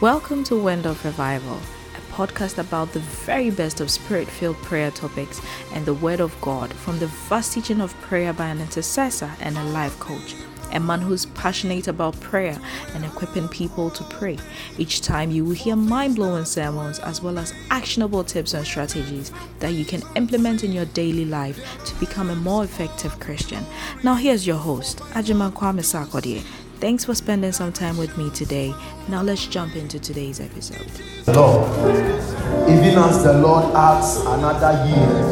Welcome to Wind of Revival, a podcast about the very best of spirit-filled prayer topics and the Word of God from the vast teaching of prayer by an intercessor and a life coach, a man who's passionate about prayer and equipping people to pray. Each time you will hear mind-blowing sermons as well as actionable tips and strategies that you can implement in your daily life to become a more effective Christian. Now here's your host, Ajima Kwame Sakodye. Thanks for spending some time with me today. Now let's jump into today's episode. Lord, even as the Lord adds another year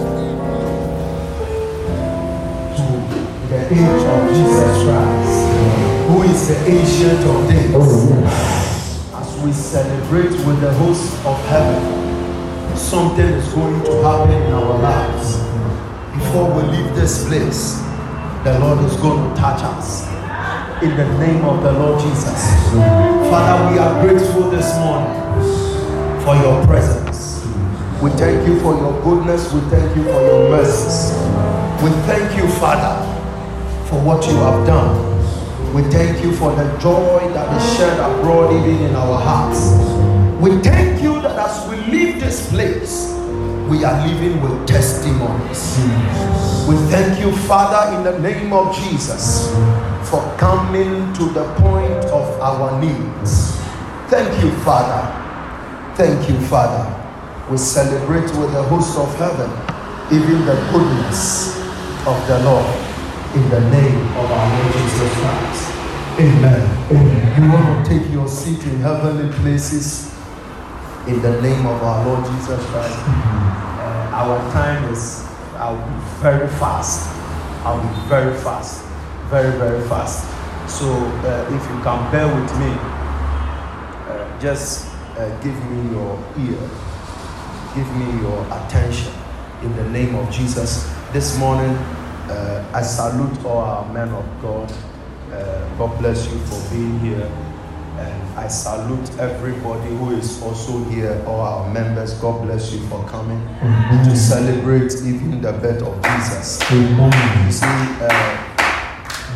to the age of Jesus Christ, who is the Ancient of Days, as we celebrate with the host of heaven, something is going to happen in our lives. Before we leave this place, the Lord is going to touch us. In the name of the Lord Jesus. Father, we are grateful this morning for your presence. We thank you for your goodness. We thank you for your mercies. We thank you, Father, for what you have done. We thank you for the joy that is shed abroad even in our hearts. We thank you that as we leave this place, we are living with testimonies. We thank you, Father, in the name of Jesus, for coming to the point of our needs. Thank you, Father. Thank you, Father. We celebrate with the host of heaven, even the goodness of the Lord, in the name of our Lord Jesus Christ. Amen. Amen. You want to take your seat in heavenly places in the name of our Lord Jesus Christ. Our time is, I'll be very fast. Very, very fast. So if you can bear with me, just give me your ear, give me your attention in the name of Jesus. This morning, I salute all our men of God. God bless you for being here. And I salute everybody who is also here, all our members. God bless you for coming to celebrate even the birth of Jesus. You see,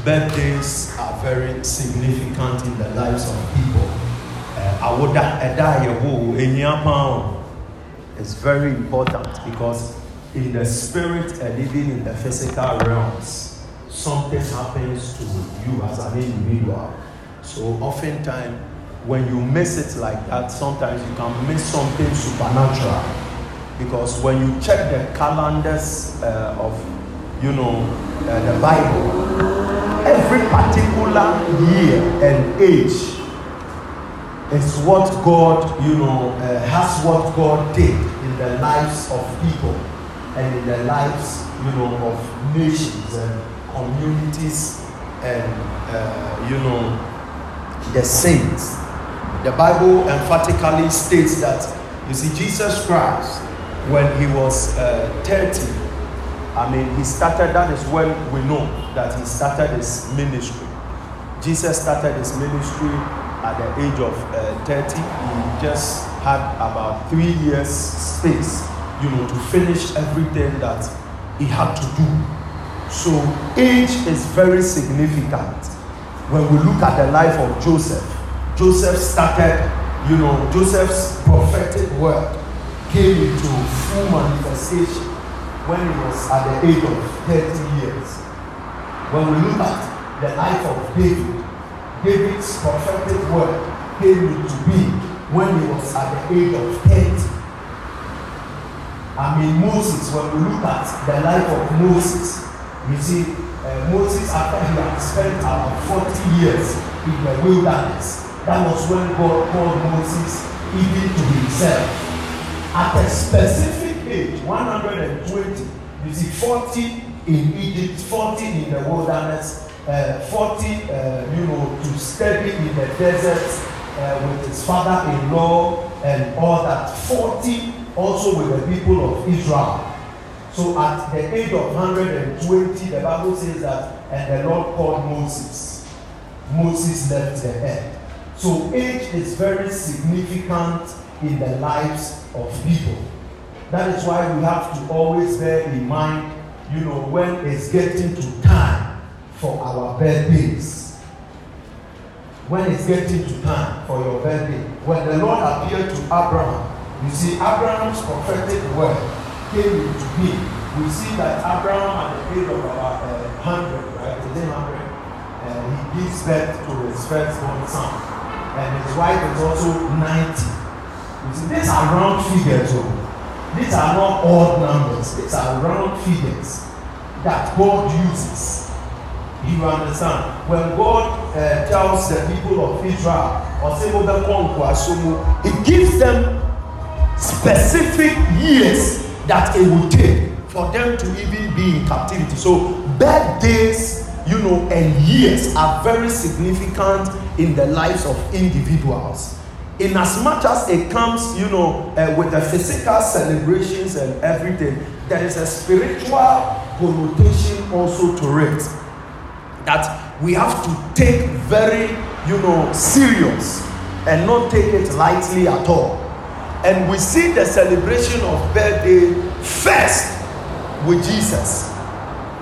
birthdays are very significant in the lives of people. It's very important because in the spirit and even in the physical realms, something happens to you as an individual. So oftentimes, when you miss it like that, sometimes you can miss something supernatural. Because when you check the calendars of the Bible, every particular year and age is what God, has what God did in the lives of people and in the lives, of nations and communities and, the saints. The Bible emphatically states that, you see, Jesus Christ, when he was 30, he started, that is when we know that he started his ministry. Jesus started his ministry at the age of 30. He just had about 3 years space, to finish everything that he had to do. So age is very significant. When we look at the life of Joseph, Joseph started, Joseph's prophetic word came into full manifestation when he was at the age of 30 years. When we look at the life of David, David's prophetic word came into being when he was at the age of 30. Moses, when we look at the life of Moses, you see, Moses, after he had spent about 40 years in the wilderness, that was when God called Moses even to himself. At a specific age, 120, you see, 40 in Egypt, 40 in the wilderness, 40, to study in the desert with his father-in-law and all that, 40 also with the people of Israel. So at the age of 120, the Bible says that, and the Lord called Moses. Moses left the earth. So age is very significant in the lives of people. That is why we have to always bear in mind, when it's getting to time for our birthdays. when it's getting to time for your birthday, when the Lord appeared to Abraham, you see Abraham's prophetic word came into being. We see that Abraham at the age of about 100, right, within 100, he gives birth to his firstborn son. And his wife is also 90. You see, these are round figures. These are not odd numbers. These are round figures that God uses. You understand? When God tells the people of Israel, it gives them specific years that it will take for them to even be in captivity. So birthdays, you know, and years are very significant in the lives of individuals. In as much as it comes, you know, with the physical celebrations and everything, there is a spiritual connotation also to it that we have to take very, you know, serious and not take it lightly at all. And we see the celebration of birthday first with Jesus.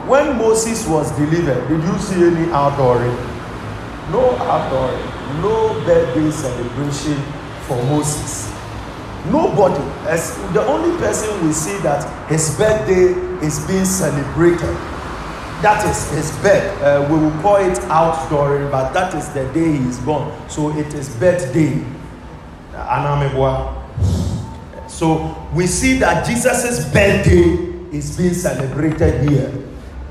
When Moses was delivered, did you see any outdooring? No outdooring, no birthday celebration for Moses. Nobody, as the only person we see that his birthday is being celebrated, that is his birth. We will call it outdooring, but that is the day he is born. So it is birthday. So we see that Jesus' birthday is being celebrated here.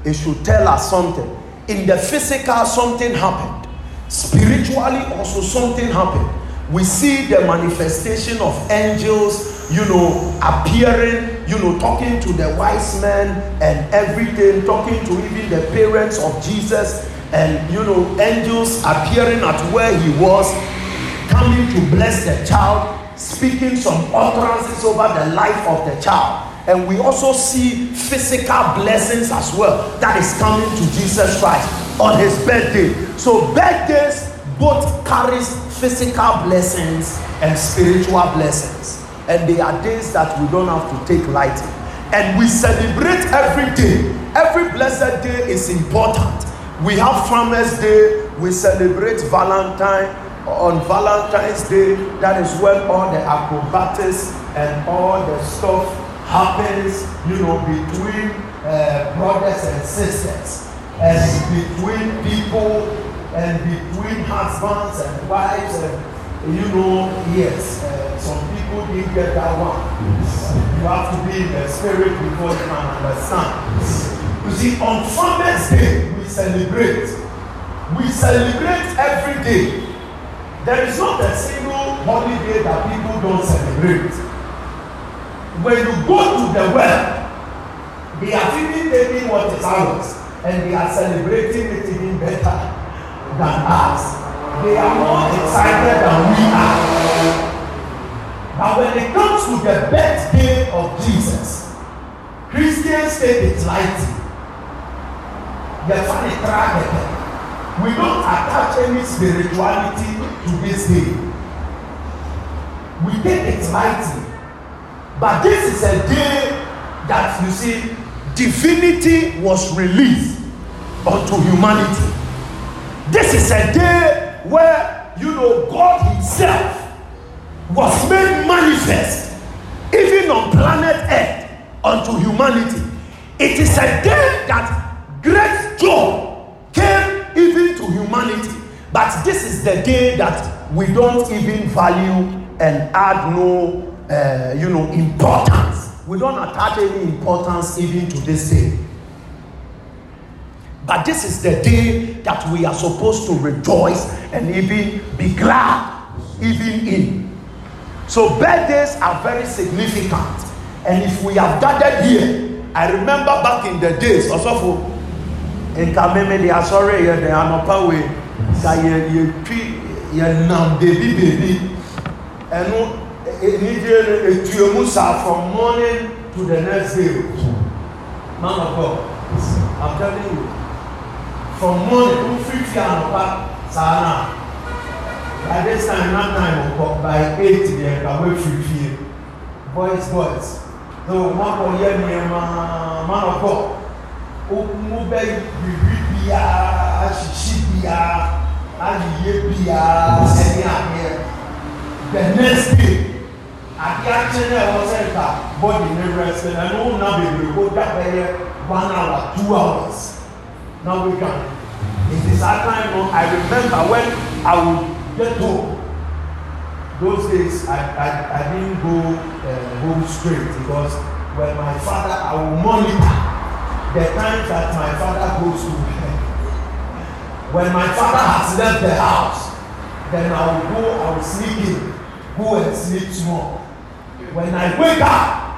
It should tell us something. In the physical, something happened. Spiritually, also something happened. We see the manifestation of angels, you know, appearing, you know, talking to the wise men and everything, talking to even the parents of Jesus, and, you know, angels appearing at where he was, coming to bless the child, speaking some utterances over the life of the child. And we also see physical blessings as well that is coming to Jesus Christ on his birthday. So birthdays both carries physical blessings and spiritual blessings. And they are days that we don't have to take lightly. And we celebrate every day. Every blessed day is important. We have Farmers Day. We celebrate Valentine. On Valentine's Day, that is when all the acrobatics and all the stuff happens, you know, between brothers and sisters, and between people, and between husbands and wives, and, you know, yes, some people didn't get that one. You have to be in the spirit before you can understand. You see, on Farmers Day, we celebrate. We celebrate every day. There is not a single holiday that people don't celebrate. When you go to the well, they are even taking what is ours, and they are celebrating it even better than us. They are more excited than we are. Now, when it comes to the birthday of Jesus, Christians take it lightly. We don't attach any spirituality to this day. We take it lightly. But this is a day that, you see, divinity was released unto humanity. This is a day where, you know, God himself was made manifest, even on planet Earth, unto humanity. It is a day that great joy came even to humanity. But this is the day that we don't even value and add no importance. We don't attach any importance even to this day. But this is the day that we are supposed to rejoice and even be glad, even in. So birthdays are very significant. And if we have gathered here, I remember back in the days, also in Kameme, they are sorry, they are not way. Baby. From morning to the next day. Man of God, I'm telling you, from morning to 3 hours back, Sana. By this time, that time, by 8 p.m., I wait 3 p.m. Boys. No, man of God, who move back, The next day, I can't tell you how to body never rested. I know now we will go that way 1 hour, 2 hours. Now we can. It is our time. I remember when I would get home. Those days, I didn't go home straight because when my father, I would monitor the times that my father goes to bed. When my father has left the house, then I will sneak in, go and sleep small. When I wake up,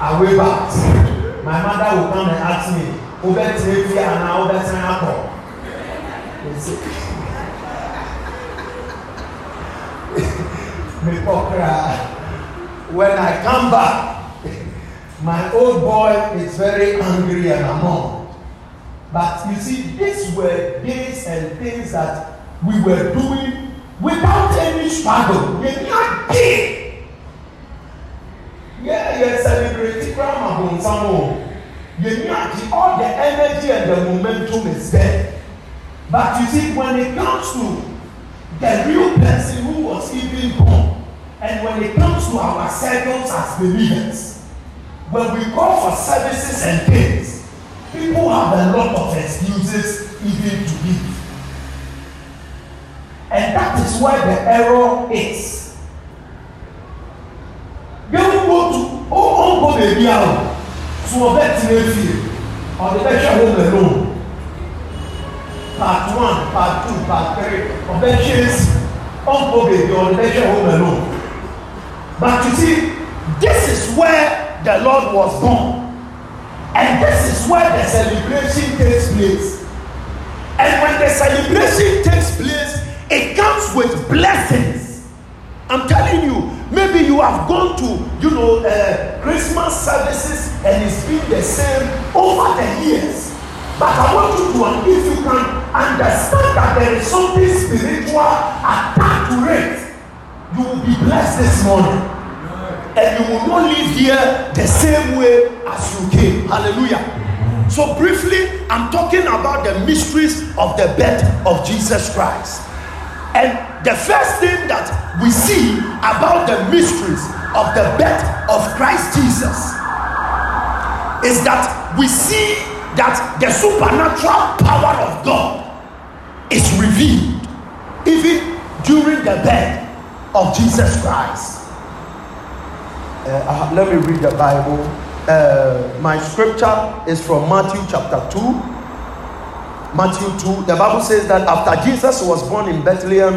I wake up. My mother will come and ask me, over TV and now that's an apple. When I come back, my old boy is very angry and annoyed. But you see, these were days and things that we were doing without any struggle. We are not big. Yeah, you are celebrating grandma on someone. You not all the energy and the momentum is there. But you see, when it comes to the real person who was even born, and when it comes to our circles as believers, when we call for services and things, people have a lot of excuses even to give. And that is where the error is. They will go to, oh, baby out. So a bet in a field, or the bet home alone. Part one, part two, part three, or bet chase, oh, baby, or the bet home alone. But you see, this is where the Lord was born. And this is where the celebration takes place. And when the celebration takes place, it comes with blessings. I'm telling you, maybe you have gone to, Christmas services and it's been the same over the years. But I want you to, if you can understand that there is something spiritual attached to it, you will be blessed this morning. And you will not leave here the same way as you came. Hallelujah. So briefly, I'm talking about the mysteries of the birth of Jesus Christ. And the first thing that we see about the mysteries of the birth of Christ Jesus is that we see that the supernatural power of God is revealed even during the birth of Jesus Christ. Let me read the Bible. My scripture is from Matthew chapter 2. Matthew 2, the Bible says that after Jesus was born in Bethlehem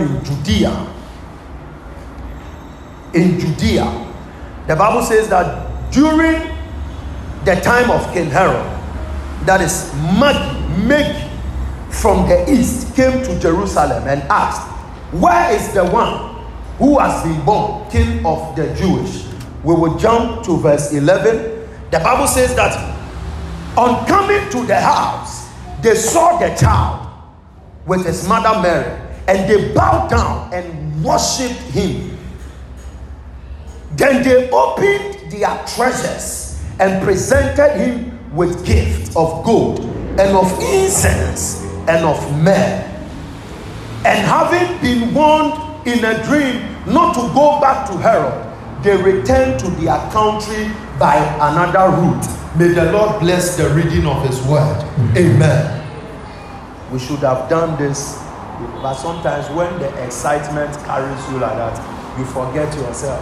in Judea, the Bible says that during the time of King Herod, that is Magi from the east came to Jerusalem and asked, where is the one who has been born king of the Jewish? We will jump to verse 11. The Bible says that on coming to the house, they saw the child with his mother Mary, and they bowed down and worshipped him. Then they opened their treasures and presented him with gifts of gold and of incense and of myrrh. And having been warned in a dream not to go back to Herod, they returned to their country by another route. May the Lord bless the reading of his word. Amen. We should have done this, but sometimes when the excitement carries you like that, you forget yourself.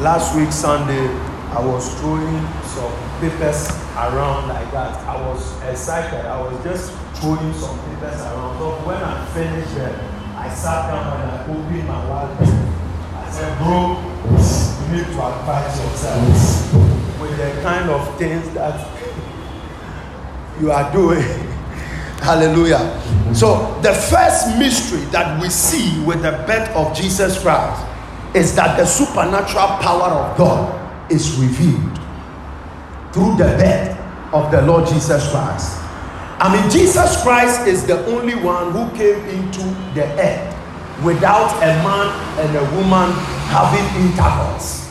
Last week, Sunday, I was throwing some papers around like that. I was excited. I was just throwing some papers around. So when I finished them, I sat down and I opened my wallet. I said, bro, you need to advise yourself. With the kind of things that you are doing. Hallelujah. So the first mystery that we see with the birth of Jesus Christ is that the supernatural power of God is revealed through the birth of the Lord Jesus Christ. I mean, Jesus Christ is the only one who came into the earth without a man and a woman having intercourse.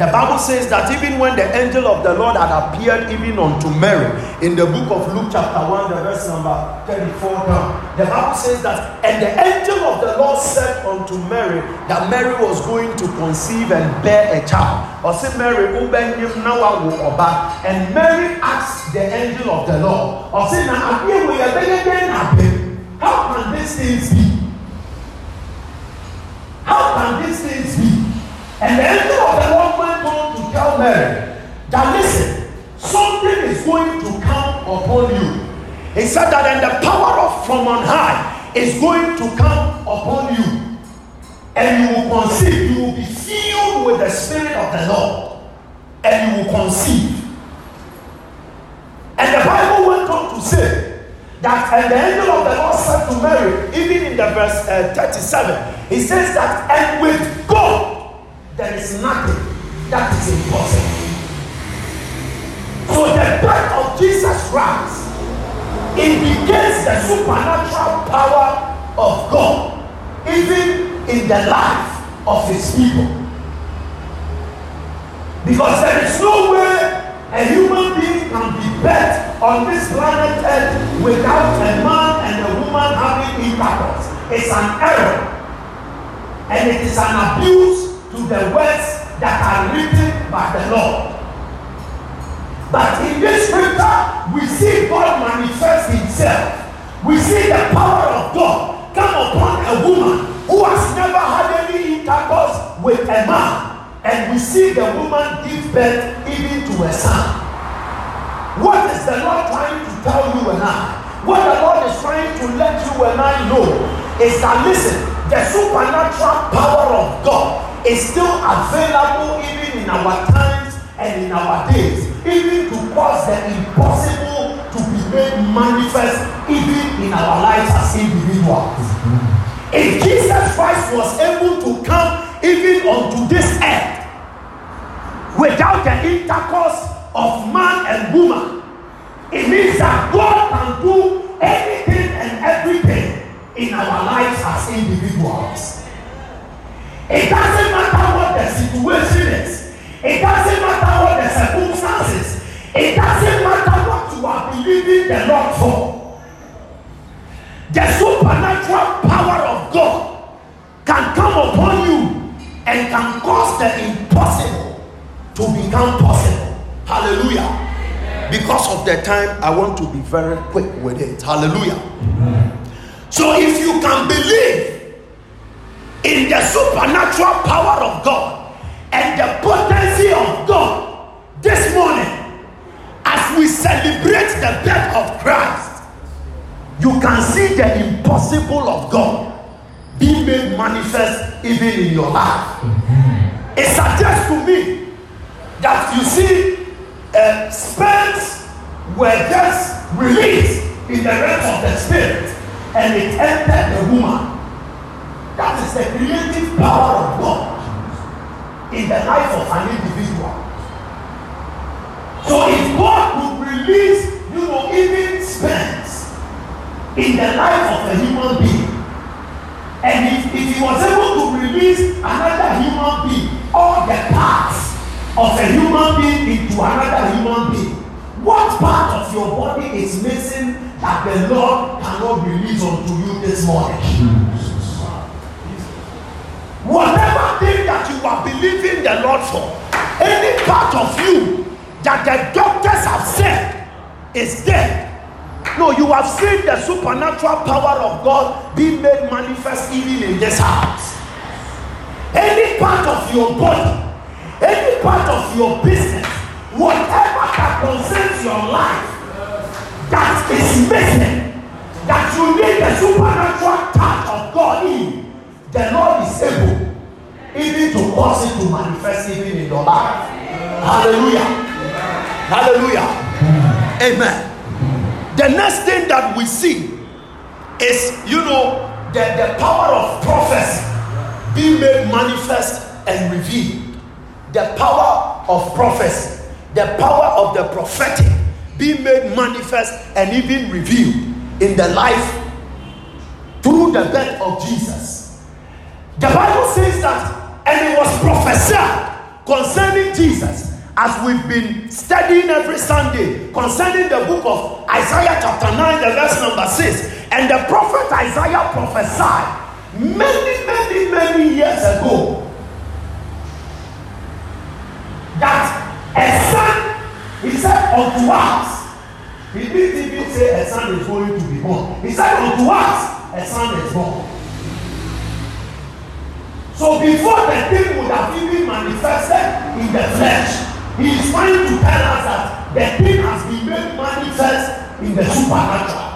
The Bible says that even when the angel of the Lord had appeared even unto Mary, in the book of Luke chapter 1, the verse number 34 down, the Bible says that, and the angel of the Lord said unto Mary, that Mary was going to conceive and bear a child. Or say Mary, and Mary asked the angel of the Lord, or say, how can these things be? How can these things be? And the angel of the Lord went on to tell Mary that, listen, something is going to come upon you. He said that, and the power of from on high is going to come upon you. And you will conceive, you will be filled with the Spirit of the Lord. And you will conceive. And the Bible went on to say that, and the angel of the Lord said to Mary, even in the verse 37, he says that, and with God, there is nothing that is impossible. So the birth of Jesus Christ indicates the supernatural power of God, even in the life of his people. Because there is no way a human being can be birthed on this planet Earth without a man and a woman having intercourse. It's an error, and it is an abuse to the words that are written by the Lord. But in this scripture, we see God manifest himself. We see the power of God come upon a woman who has never had any intercourse with a man. And we see the woman give birth even to a son. What is the Lord trying to tell you and I? What the Lord is trying to let you and I know is that, listen, the supernatural power of God is still available even in our times and in our days, even to cause the impossible to be made manifest even in our lives as individuals. Mm-hmm. If Jesus Christ was able to come even onto this earth without the intercourse of man and woman, it means that God can do anything and everything in our lives as individuals. It doesn't matter what the situation is. It doesn't matter what the circumstances. It doesn't matter what you are believing the Lord for. The supernatural power of God can come upon you and can cause the impossible to become possible. Hallelujah. Amen. Because of the time, I want to be very quick with it. Hallelujah. Amen. So if you can believe in the supernatural power of God and the potency of God this morning, as we celebrate the birth of Christ, you can see the impossible of God being made manifest even in your life. It suggests to me that you see spells were just released in the realm of the spirit and it entered the woman. That is the creative power of God in the life of an individual. So if God would release, even spells in the life of a human being, and if he was able to release another human being, all the parts of a human being into another human being, what part of your body is missing that the Lord cannot release unto you this morning? Whatever thing that you are believing the Lord for, any part of you that the doctors have said is dead. No, you have seen the supernatural power of God be made manifest even in this house. Any part of your body, any part of your business, whatever that concerns your life that is missing, that you need the supernatural touch of God in, the Lord is able even to cause it to manifest even in your life. Hallelujah. Hallelujah. Amen. The next thing that we see is, the power of prophecy being made manifest and revealed. The power of prophecy, the power of the prophetic being made manifest and even revealed in the life through the birth of Jesus. The Bible says that, and it was prophesied concerning Jesus, as we've been studying every Sunday, concerning the book of Isaiah chapter 9, the verse number 6. And the prophet Isaiah prophesied many years ago that a son, he said, unto us. He didn't even say a son is going to be born. He said unto us, a son is born. So before the thing would have even manifested in the flesh, he is trying to tell us that the thing has been made manifest in the supernatural.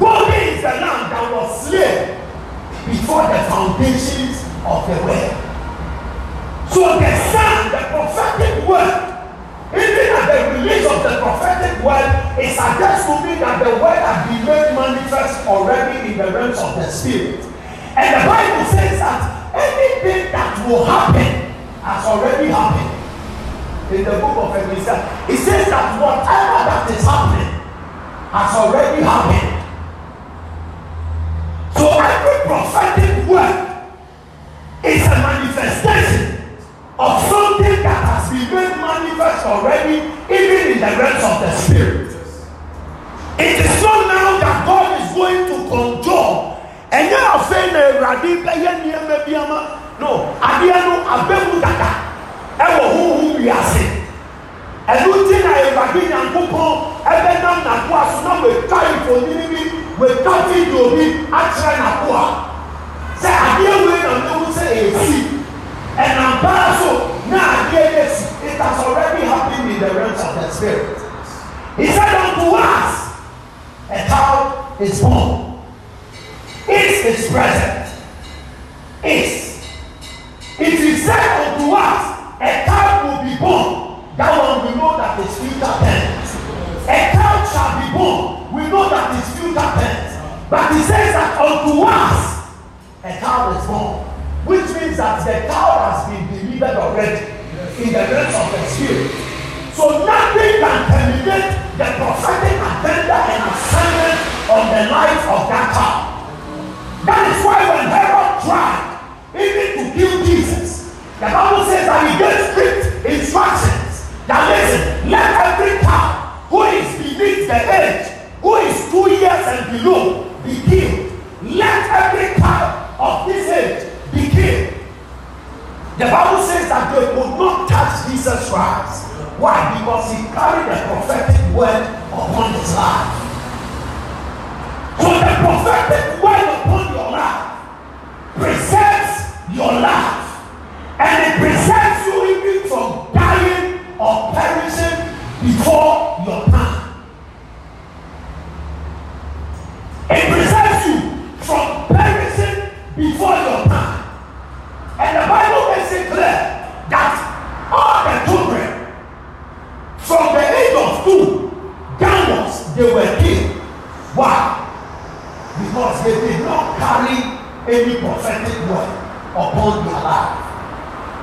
God is the Lamb that was slain before the foundations of the world. So the Son, the prophetic word, even at the release of the prophetic word, it suggests to me that the word has been made manifest already in the realms of the Spirit. And the Bible says that anything that will happen has already happened. In the book of Ecclesiastes, it says that whatever that is happening has already happened. So every prophetic word is a manifestation of something that has been made manifest already, even in the realms of the Spirit. It is not now that God is going to control. And you are saying, no, I who we are saying, and you think I have been and coupon, and then that was not with time for me, with nothing to me, I try not to. Say, I hear when I don't say a seat, and I'm basso, now I hear this. It has already happened in the realms of the Spirit. He said unto us, a child is born, is present, is. It is said unto us, a child will be born. That one we know that it's future tense. A child shall be born. We know that it's future tense. But he says that unto us, a child is born. Which means that the child has been delivered already in the realms of the Spirit. So nothing can terminate the prophetic agenda and assignment on the life of that child. That is why when Herod tried even to kill Jesus, the Bible says that he gave strict instructions. Now listen, let every child who is beneath the age, who is 2 years and below, be killed. Let every child of this age be killed. The Bible says that they would not touch Jesus Christ. Why? Because he carried the prophetic word upon his life. So the prophetic word upon your life preserves your life. And it preserves you even from dying or perishing before your time. It preserves you from perishing before your time. And the Bible makes it clear that all the children from the age of 2 downwards, they were killed. Why? Because they did not carry any prophetic word upon their life.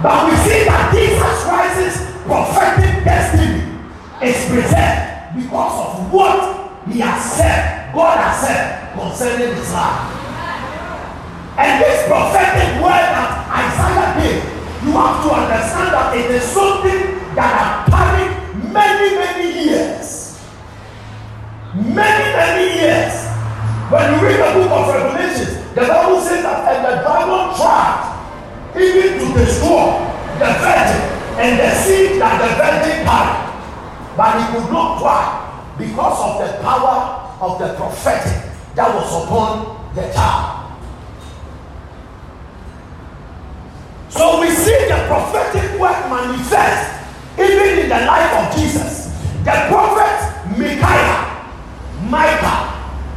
But we see that Jesus Christ's prophetic destiny is preserved because of what he has said, God has said concerning his life. And this prophetic word that Isaiah gave, you have to understand that it is something that has carried many years. Many years. When you read the book of Revelation, the Bible says that and the dragon tried even to destroy the virgin and the seed that the virgin carried. But he could not try because of the power of the prophetic that was upon the child. So we see the prophetic word manifest even in the life of Jesus. The prophet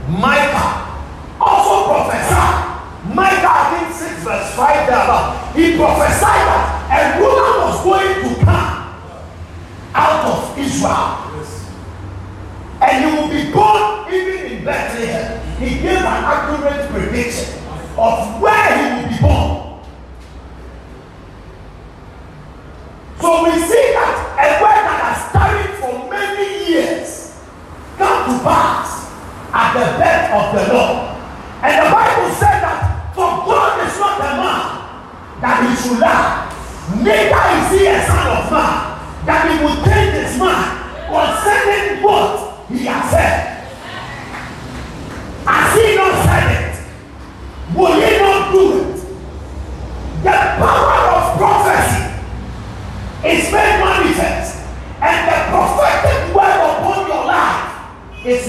Micah also prophesied. Micah 6 verse 5 thereabout, he prophesied that a ruler was going to come out of Israel. Yes. And he will be born even in Bethlehem. He gave an accurate prediction of where he will be born. So we see that a word that has tarried for many years come to pass at the birth of the Lord. And the Bible said that for God is not a man that he should lie, neither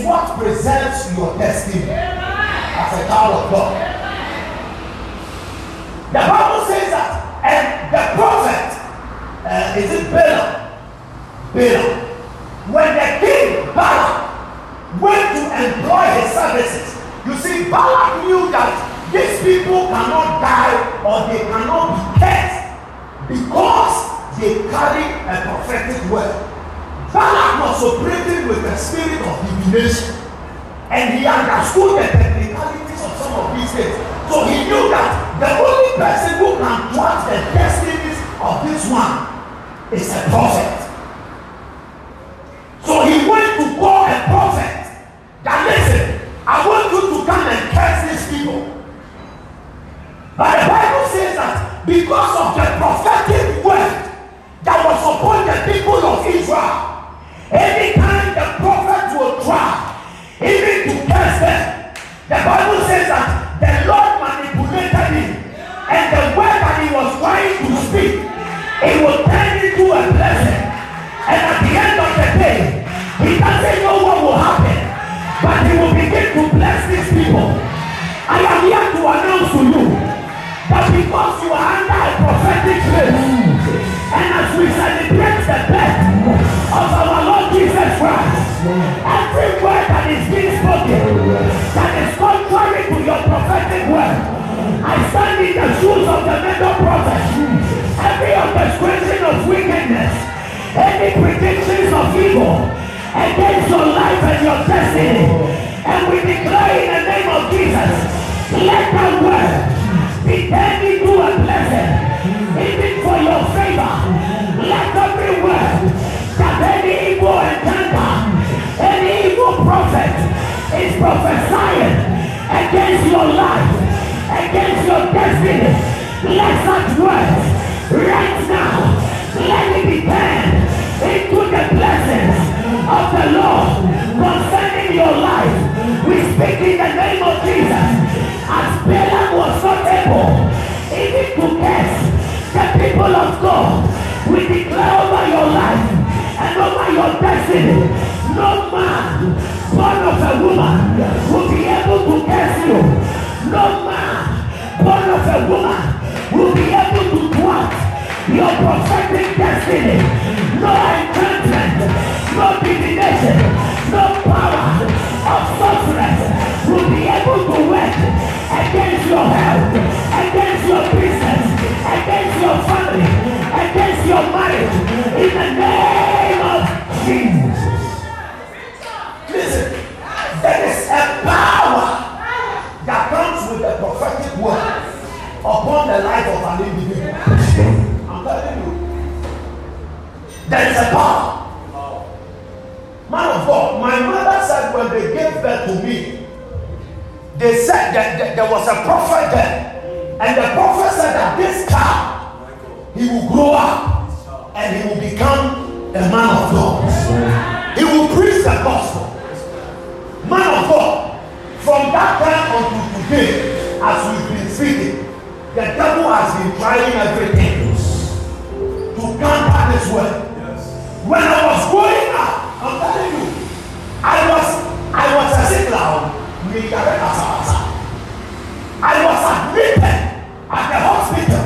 is what presents your destiny as a child of God. The Bible says that, and the prophet, is it Balaam, when the king Balak went to employ his services, you see, Balak knew that these people cannot die or they cannot be kept because they carry a prophetic word. Balak was operating with the spirit of divination, and he understood the technicalities of some of these things. So he knew that the only person who can watch the destinies of this one is a prophet. So he went to call a prophet that, listen, I want you to come and curse these people. But the Bible says that because of the prophetic word that was upon the people of Israel, anytime the prophet will try even to curse them, the Bible says that the Lord manipulated him, and the word that he was trying to speak, it will turn into a blessing. And at the end of the day, he doesn't know what will happen, but he will begin to bless these people. I am here to announce to you that because you are under a prophetic grace, and as we celebrate the death of our Lord Jesus Christ, every word that is being spoken that is contrary to your prophetic word, I stand in the shoes of the middle prophet. Every orchestration of wickedness, any predictions of evil against your life and your destiny, and we declare in the name of Jesus, let that word be turned into a blessing, even for your favor. Let every word that any evil encounter, any evil prophet is prophesying against your life, against your destiny, let that word right now, let it be turned into the blessings of the Lord concerning your life. We speak in the name of Jesus. As Balaam was not able even to curse the people of God, we declare over your life and over your destiny, no man born of a woman will be able to curse you. No man born of a woman will be able to thwart your prophetic destiny. No enchantment, no divination, no power of sorceress will be able to work against your health, against your business, against your family, against your marriage, in the name of Jesus. Listen, there is a power that comes with the prophetic word upon the life of an individual. I'm telling you, there is a power. Man of God, my mother said when they gave birth to me, they said that there was a prophet there, and the prophet said that this child, he will grow up and he will become a man of God. He will preach the gospel. Man of God, from that time until today, as we've been speaking, the devil has been trying everything to counter this word. Yes. When I was growing up, I'm telling you, I was a sickler. I was admitted at the hospital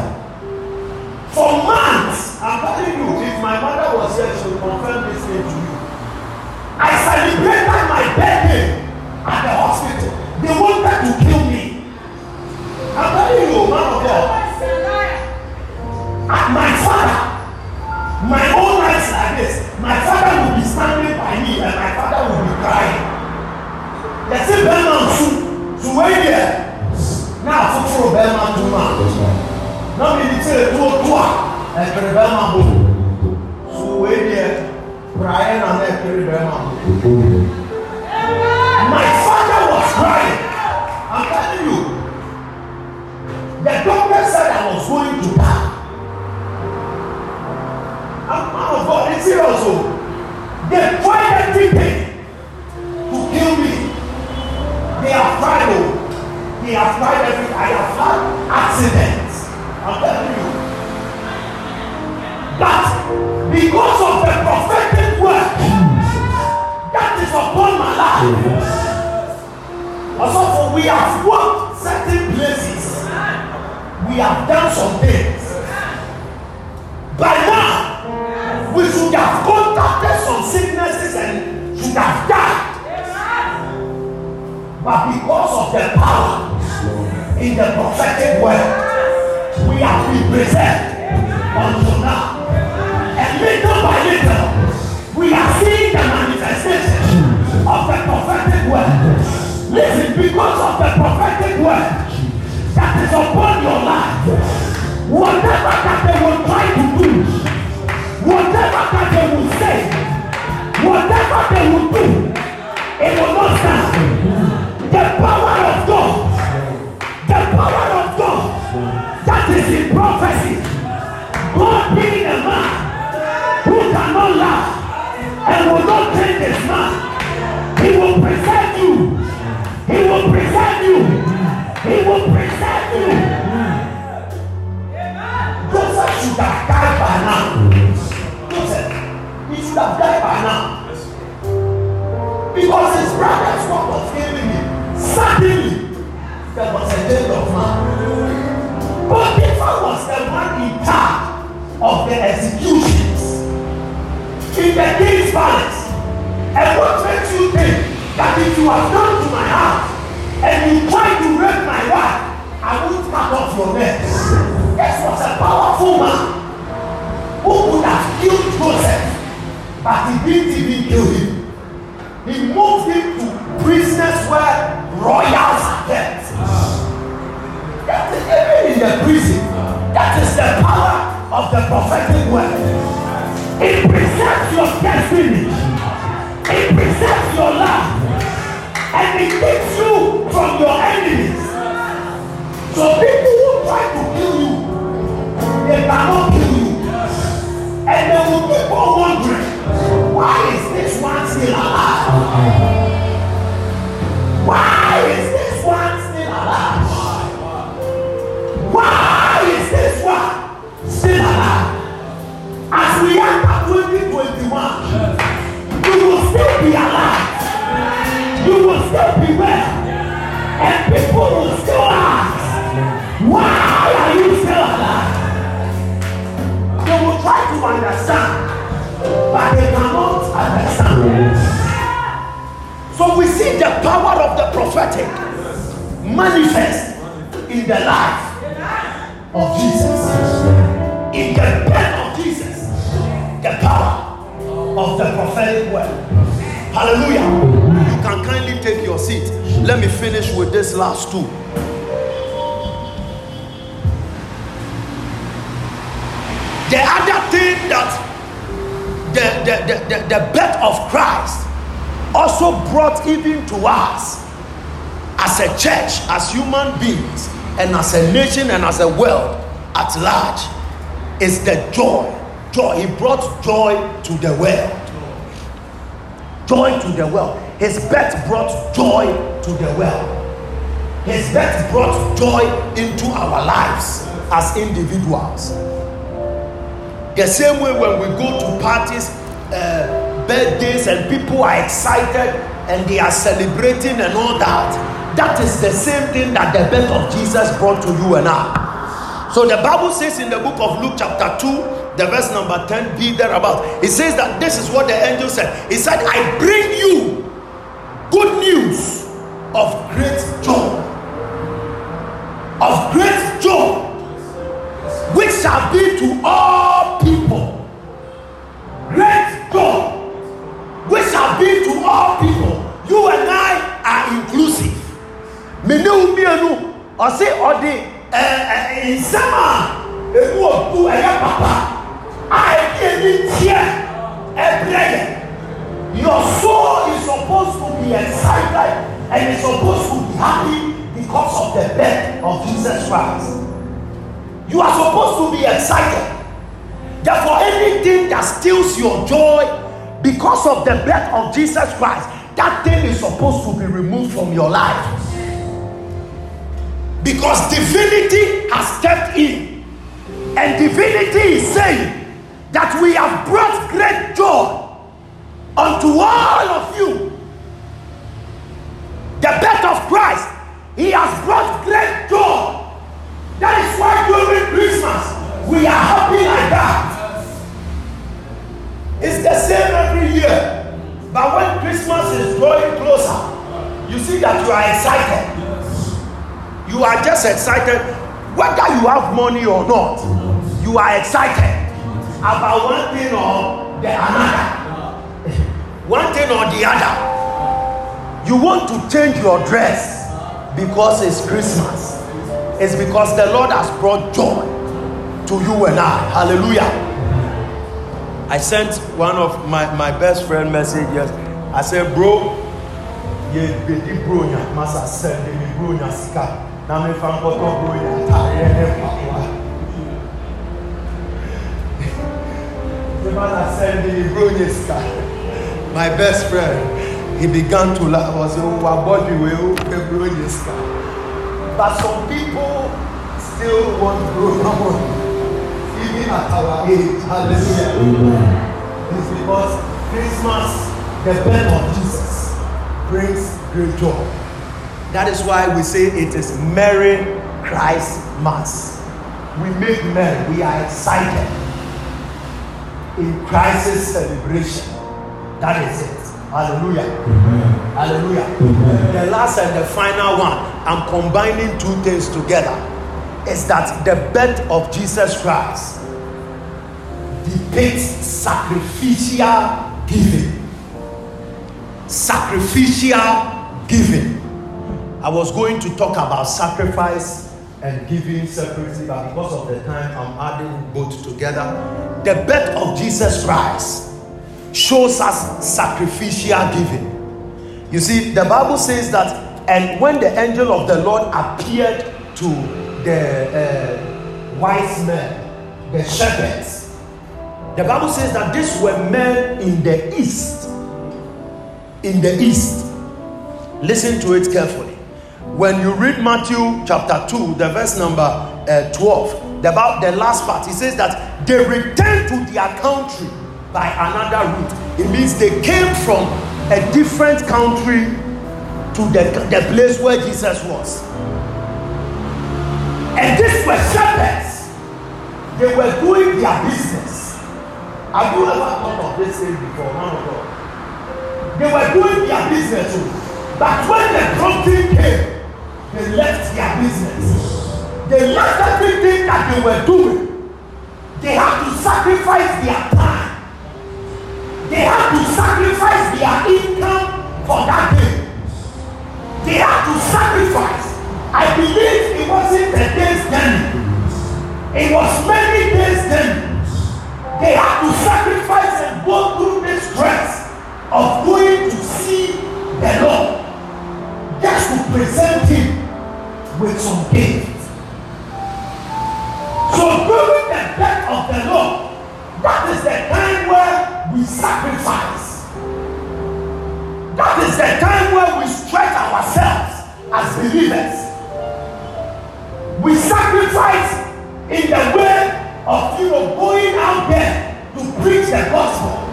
for months. I'm telling you, if my mother was here, she would confirm this thing to you. I celebrated my birthday at the hospital. They wanted to kill me. I'm telling you, man of God, and my father, my own life like this, my father will be standing by me and my father will be crying. Let's see Bellman to wait here. Now, for Bellman to man. Now, we say, do a quack and carry Bellman to wait here. Brian and then carry Bellman. My father was crying. I'm telling you. The doctor said I was going to die. I'm out of God. It's serious. They tried everything to kill me. They have tried. They have tried everything. I have had accidents. I'm telling you. But because of the prophetic word that is upon my life, we have done some things. By now, we should have contacted some sicknesses and should have died. But because of the power in the prophetic word, we have been preserved until now. And little by little, we are seeing the manifestation of the prophetic word. Listen, because of the prophetic word that is upon your life, whatever that they will try to do, whatever that they will say, whatever they will do, it will not stand. The power of God, that is in prophecy, God being a man who cannot lie and will not change his mind, he will present you. He will preserve you. He will preserve you. Joseph should have died by now. He should have died by now. Because his brother's work was killing him. Suddenly, there was a death of man. But Potiphar was the one in charge of the executions in the king's palace. And what makes you think that if you have gone to my house and you try to rape my wife, I will cut off your neck? This was a powerful man who would have killed Joseph, but he didn't even kill him. He moved him to prisoners where royals are kept. That is even in the prison. That is the power of the prophetic word. It preserves your destiny. It preserves your life. And it keeps you from your enemies. So people who try to kill you, they cannot kill you. And they will keep on wondering, why is this one still alive? Why is this one still alive? Why is this one still alive? As we enter 2021, you will still be alive. You will still be well, and people will still ask, why are you still alive? They will try to understand, but they cannot understand. So we see the power of the prophetic manifest in the life of Jesus. In the death of Jesus, the power of the prophetic word. Hallelujah. You can kindly take your seat. Let me finish with this last two. The other thing that the birth of Christ also brought even to us as a church, as human beings, and as a nation and as a world at large is the joy. Joy. He brought joy to the world. Joy to the world. His birth brought joy to the world. His birth brought joy into our lives as individuals. The same way when we go to parties, birthdays, and people are excited and they are celebrating and all that, that is the same thing that the birth of Jesus brought to you and I. So the Bible says in the book of Luke chapter 2, the verse number 10b thereabout, it says that this is what the angel said. He said, I bring you good news of great joy. Of great joy, which shall be to all people. Great joy, which shall be to all people. You and I are inclusive. Or say, or the in summer, they go up to a papa. I didn't hear a prayer. Your soul is supposed to be excited and is supposed to be happy because of the birth of Jesus Christ. You are supposed to be excited. Therefore, anything that steals your joy because of the birth of Jesus Christ, that thing is supposed to be removed from your life. Because divinity has stepped in. And divinity is saying that we have brought great joy unto all of you. The birth of Christ, he has brought great joy. That is why you You are just excited. Whether you have money or not, you are excited about one thing or the another. One thing or the other. You want to change your dress because it's Christmas. It's because the Lord has brought joy to you and I. Hallelujah. I sent one of my best friend messages. I said, bro, my best friend, he began to laugh. I said, but some people still want to, even at our age. Hallelujah. It's because Christmas, the birth of Jesus, brings great joy. That is why we say it is Merry Christmas. We make merry. We are excited in Christ's celebration. That is it. Hallelujah. Amen. Hallelujah. Amen. The last and the final one, I'm combining two things together, is that the birth of Jesus Christ depicts sacrificial giving. Sacrificial giving. I was going to talk about sacrifice and giving separately, but because of the time, I'm adding both together. The birth of Jesus Christ shows us sacrificial giving. You see, the Bible says that, and when the angel of the Lord appeared to the wise men, the shepherds, the Bible says that these were men in the east. In the east. Listen to it carefully. When you read Matthew chapter 2, the verse number 12, about the last part, it says that they returned to their country by another route. It means they came from a different country to the place where Jesus was. And these were shepherds. They were doing their business. Have you ever thought of this thing before? No. They were doing their business too. But when the prompting came, they left their business. They left everything that they were doing. They had to sacrifice their time. They had to sacrifice their income for that day. They had to sacrifice. I believe it wasn't the days then. It was many days then. They had to sacrifice and go through this stress of going to see the Lord, just to present him with some gifts. So during the death of the Lord, that is the time where we sacrifice. That is the time where we stretch ourselves as believers. We sacrifice in the way of going out there to preach the gospel.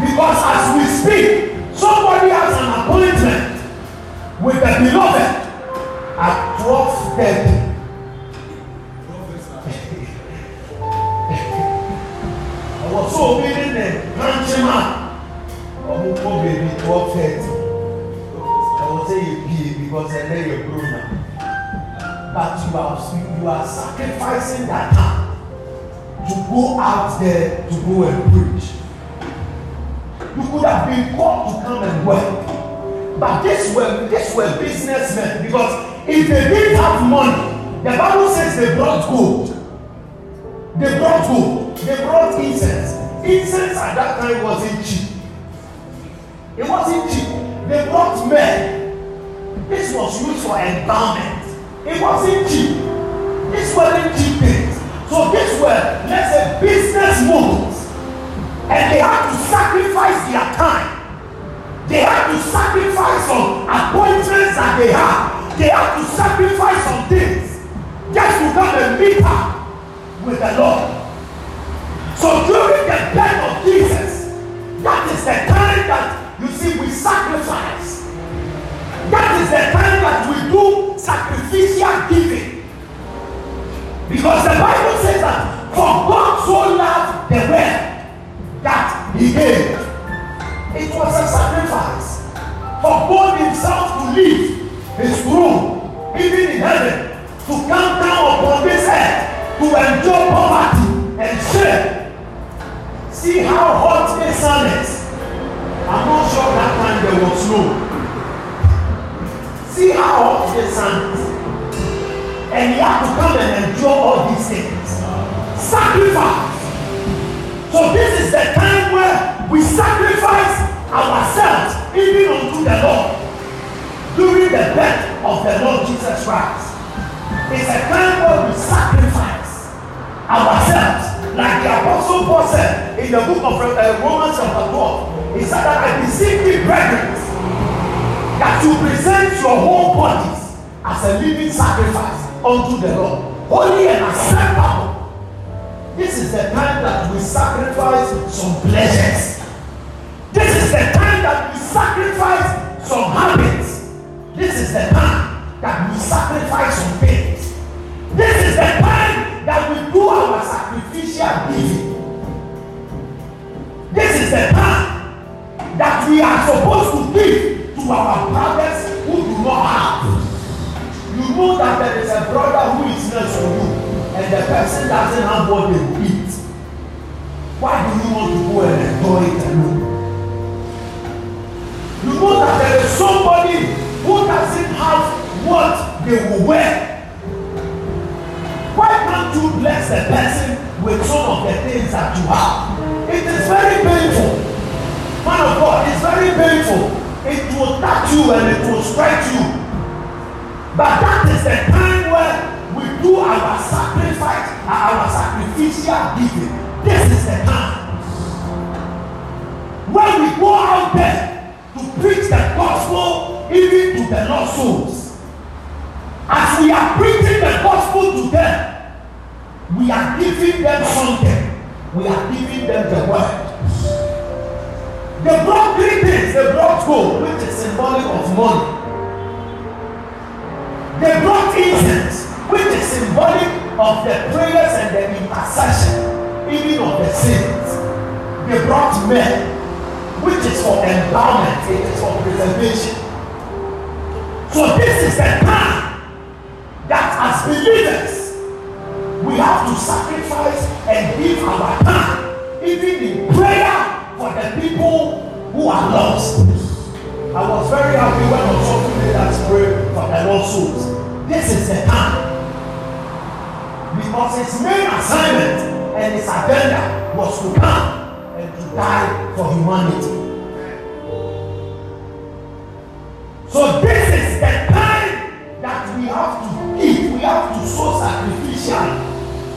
Because as we speak, somebody has an appointment with the beloved at 12:30. I was so meeting the grandchima. I would probably be 12:30. I would say you be because I know you're grown up. But you are sacrificing that time to go out there to go and preach. You could have been called to come and work. But these were businessmen, because if they didn't have money, the Bible says they brought gold. They brought gold. They brought incense. Incense at that time wasn't cheap. It wasn't cheap. They brought men. This was used for embalmment. It wasn't cheap. These weren't cheap things. So these were, let's say, business models. And they had to sacrifice their time. They had to sacrifice some appointments that they had. They had to sacrifice some things just to come and meet up with the Lord. So during the death of Jesus, that is the time that, you see, we sacrifice. That is the time that we do sacrificial giving. Because the Bible says that for God so loved the world, that he gave. It was a sacrifice for God himself to leave his throne, even in heaven, to come down upon this earth to endure poverty and shame. See how hot the sun is. I'm not sure that time there was snow. See how hot the sun is. And you have to come and endure all these things. Sacrifice. So this is the time where we sacrifice ourselves even unto the Lord during the birth of the Lord Jesus Christ. It's a time where we sacrifice ourselves, like the Apostle Paul said in the book of Romans chapter 12. He said that I beseech thee, brethren, that you present your whole bodies as a living sacrifice unto the Lord, holy and acceptable. This is the time that we sacrifice some pleasures. This is the time that we sacrifice some habits. This is the time that we sacrifice some things. This is the time that we do our sacrificial giving. This is the time that we are supposed to give to our brothers who do not have. You know that there is a brother who is next to you, and the person doesn't have what they will eat. Why do you want to go and enjoy it alone? You know that there is somebody who doesn't have what they will wear. Why can't you bless the person with some of the things that you have? It is very painful. Man of God, it's very painful. It will touch you and it will strike you. But that is the time where we do our sacrifice, our sacrificial giving. This is the time when we go out there to preach the gospel even to the lost souls. As we are preaching the gospel to them, we are giving them something. We are giving them the word. They brought greetings, they brought gold, which is symbolic of money. They brought incense, which is symbolic of the prayers and the intercession, even of the saints. They brought men, which is for endowment, it is for preservation. So this is the time that as believers, we have to sacrifice and give our time, even in prayer for the people who are lost. I was very happy when I was talking to that prayer for the lost souls. This is the time. Because his main assignment and his agenda was to come and to die for humanity. So this is the time that we have to give, we have to sow sacrificially.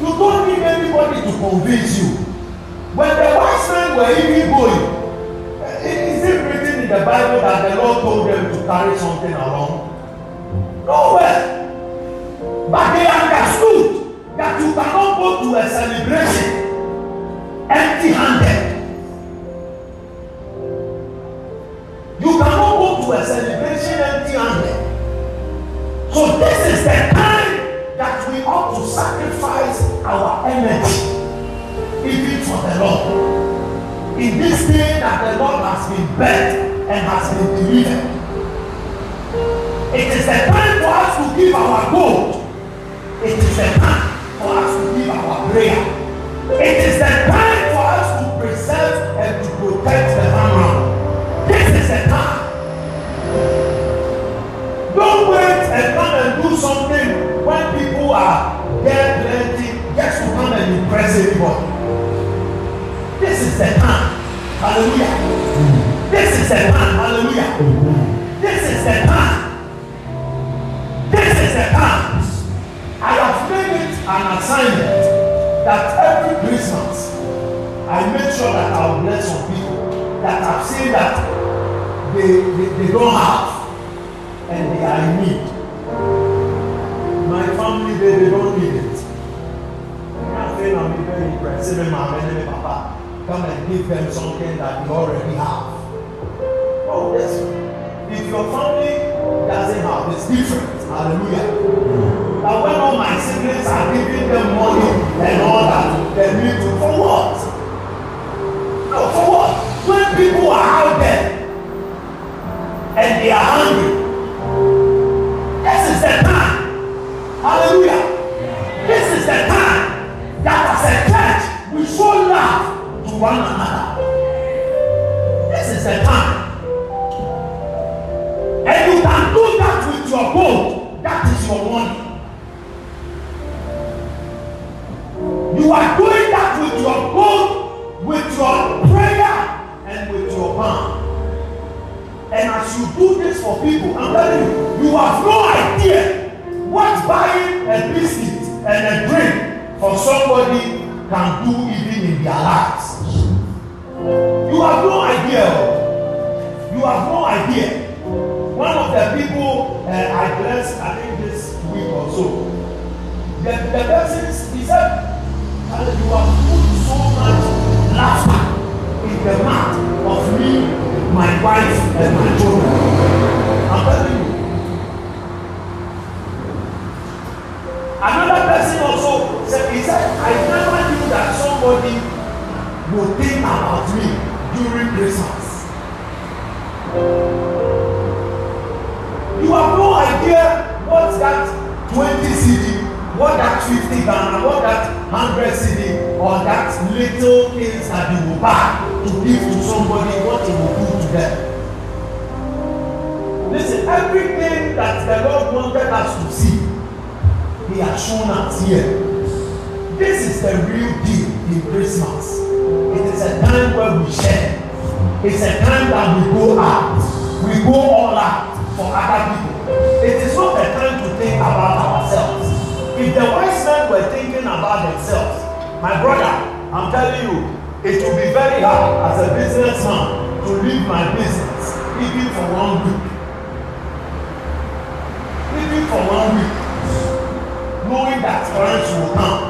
You don't need anybody to convince you. When the wise men were even going, is it written in the Bible that the Lord told them to carry something along? Nowhere. But they understood that you cannot go to a celebration empty-handed. You cannot go to a celebration empty-handed. So this is the time that we ought to sacrifice our energy, even for the Lord. In this day that the Lord has been birthed and has been delivered, it is the time for us to give our gold. It is the time for us to give our prayer. It is the time for us to preserve and to protect the land. This is the time. Don't wait and come and do something when people are there plenty just to come and impress everybody. This is the time. Hallelujah. This is the time. Hallelujah. This is the time. This is the time. I have made it an assignment that every Christmas I make sure that I will bless some people that I've seen that they don't have and they are in need. My family, they don't need it. I feel I'm very impressed. Even my mother and papa, come and give them something that they already have. Oh, yes. If your family doesn't have, it's different. Hallelujah. That when all my siblings are giving them money and all that, they need to, for what? No, for what? When people are out there and they are hungry, this is the time. Hallelujah. your goal, that is your money. You are doing that with your goal, with your prayer, and with your palm. And as you do this for people, I'm telling you, you have no idea what buying a biscuit and a drink for somebody can do even in their lives. You have no idea. You have no idea. One of the people I blessed, I think this week or so, the person, he said, you have put so much laughter in the mouth of me, my wife, and my children. I'm telling you. Another person also said, he said, I never knew that somebody would think about me during Christmas. You have no idea what that 20 CD, what that 50 Ghana, what that 100 CD, or that little things that you will buy to give to somebody, what it will do to them. Listen, everything that the Lord wanted us to see, He has shown us here. This is the real deal in Christmas. It is a time where we share. It's a time that we go out. We go all out. For other people. It is not a time to think about ourselves. If the wise men were thinking about themselves, my brother, I'm telling you, it will be very hard as a businessman to leave my business, even for 1 week. Even for 1 week. Knowing that clients will come.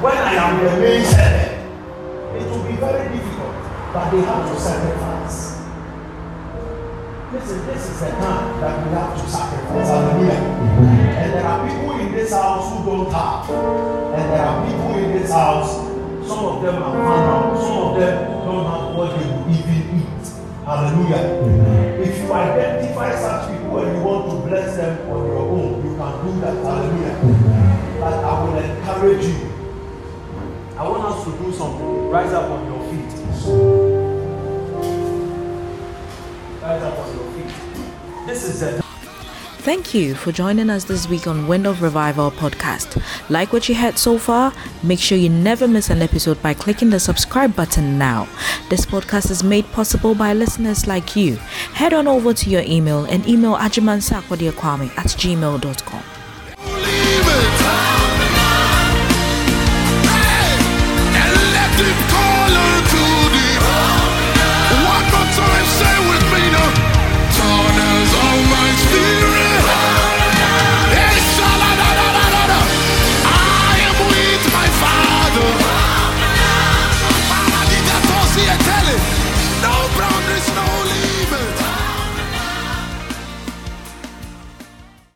When I am the main seller, it will be very difficult, but they have to sacrifice. Listen, this is a time that we have to sacrifice. Hallelujah. And there are people in this house who don't have. And there are people in this house, some of them are found out, some of them don't have what they will even eat. Hallelujah. If you identify such people and you want to bless them on your own, you can do that. Hallelujah. But I will encourage you. I want us to do something. Rise up on your feet. Thank you for joining us this week on Wind of Revival podcast. Like what you heard so far? Make sure you never miss an episode by clicking the subscribe button now. This podcast is made possible by listeners like you. Head on over to your email and email Ajima Kwame at gmail.com.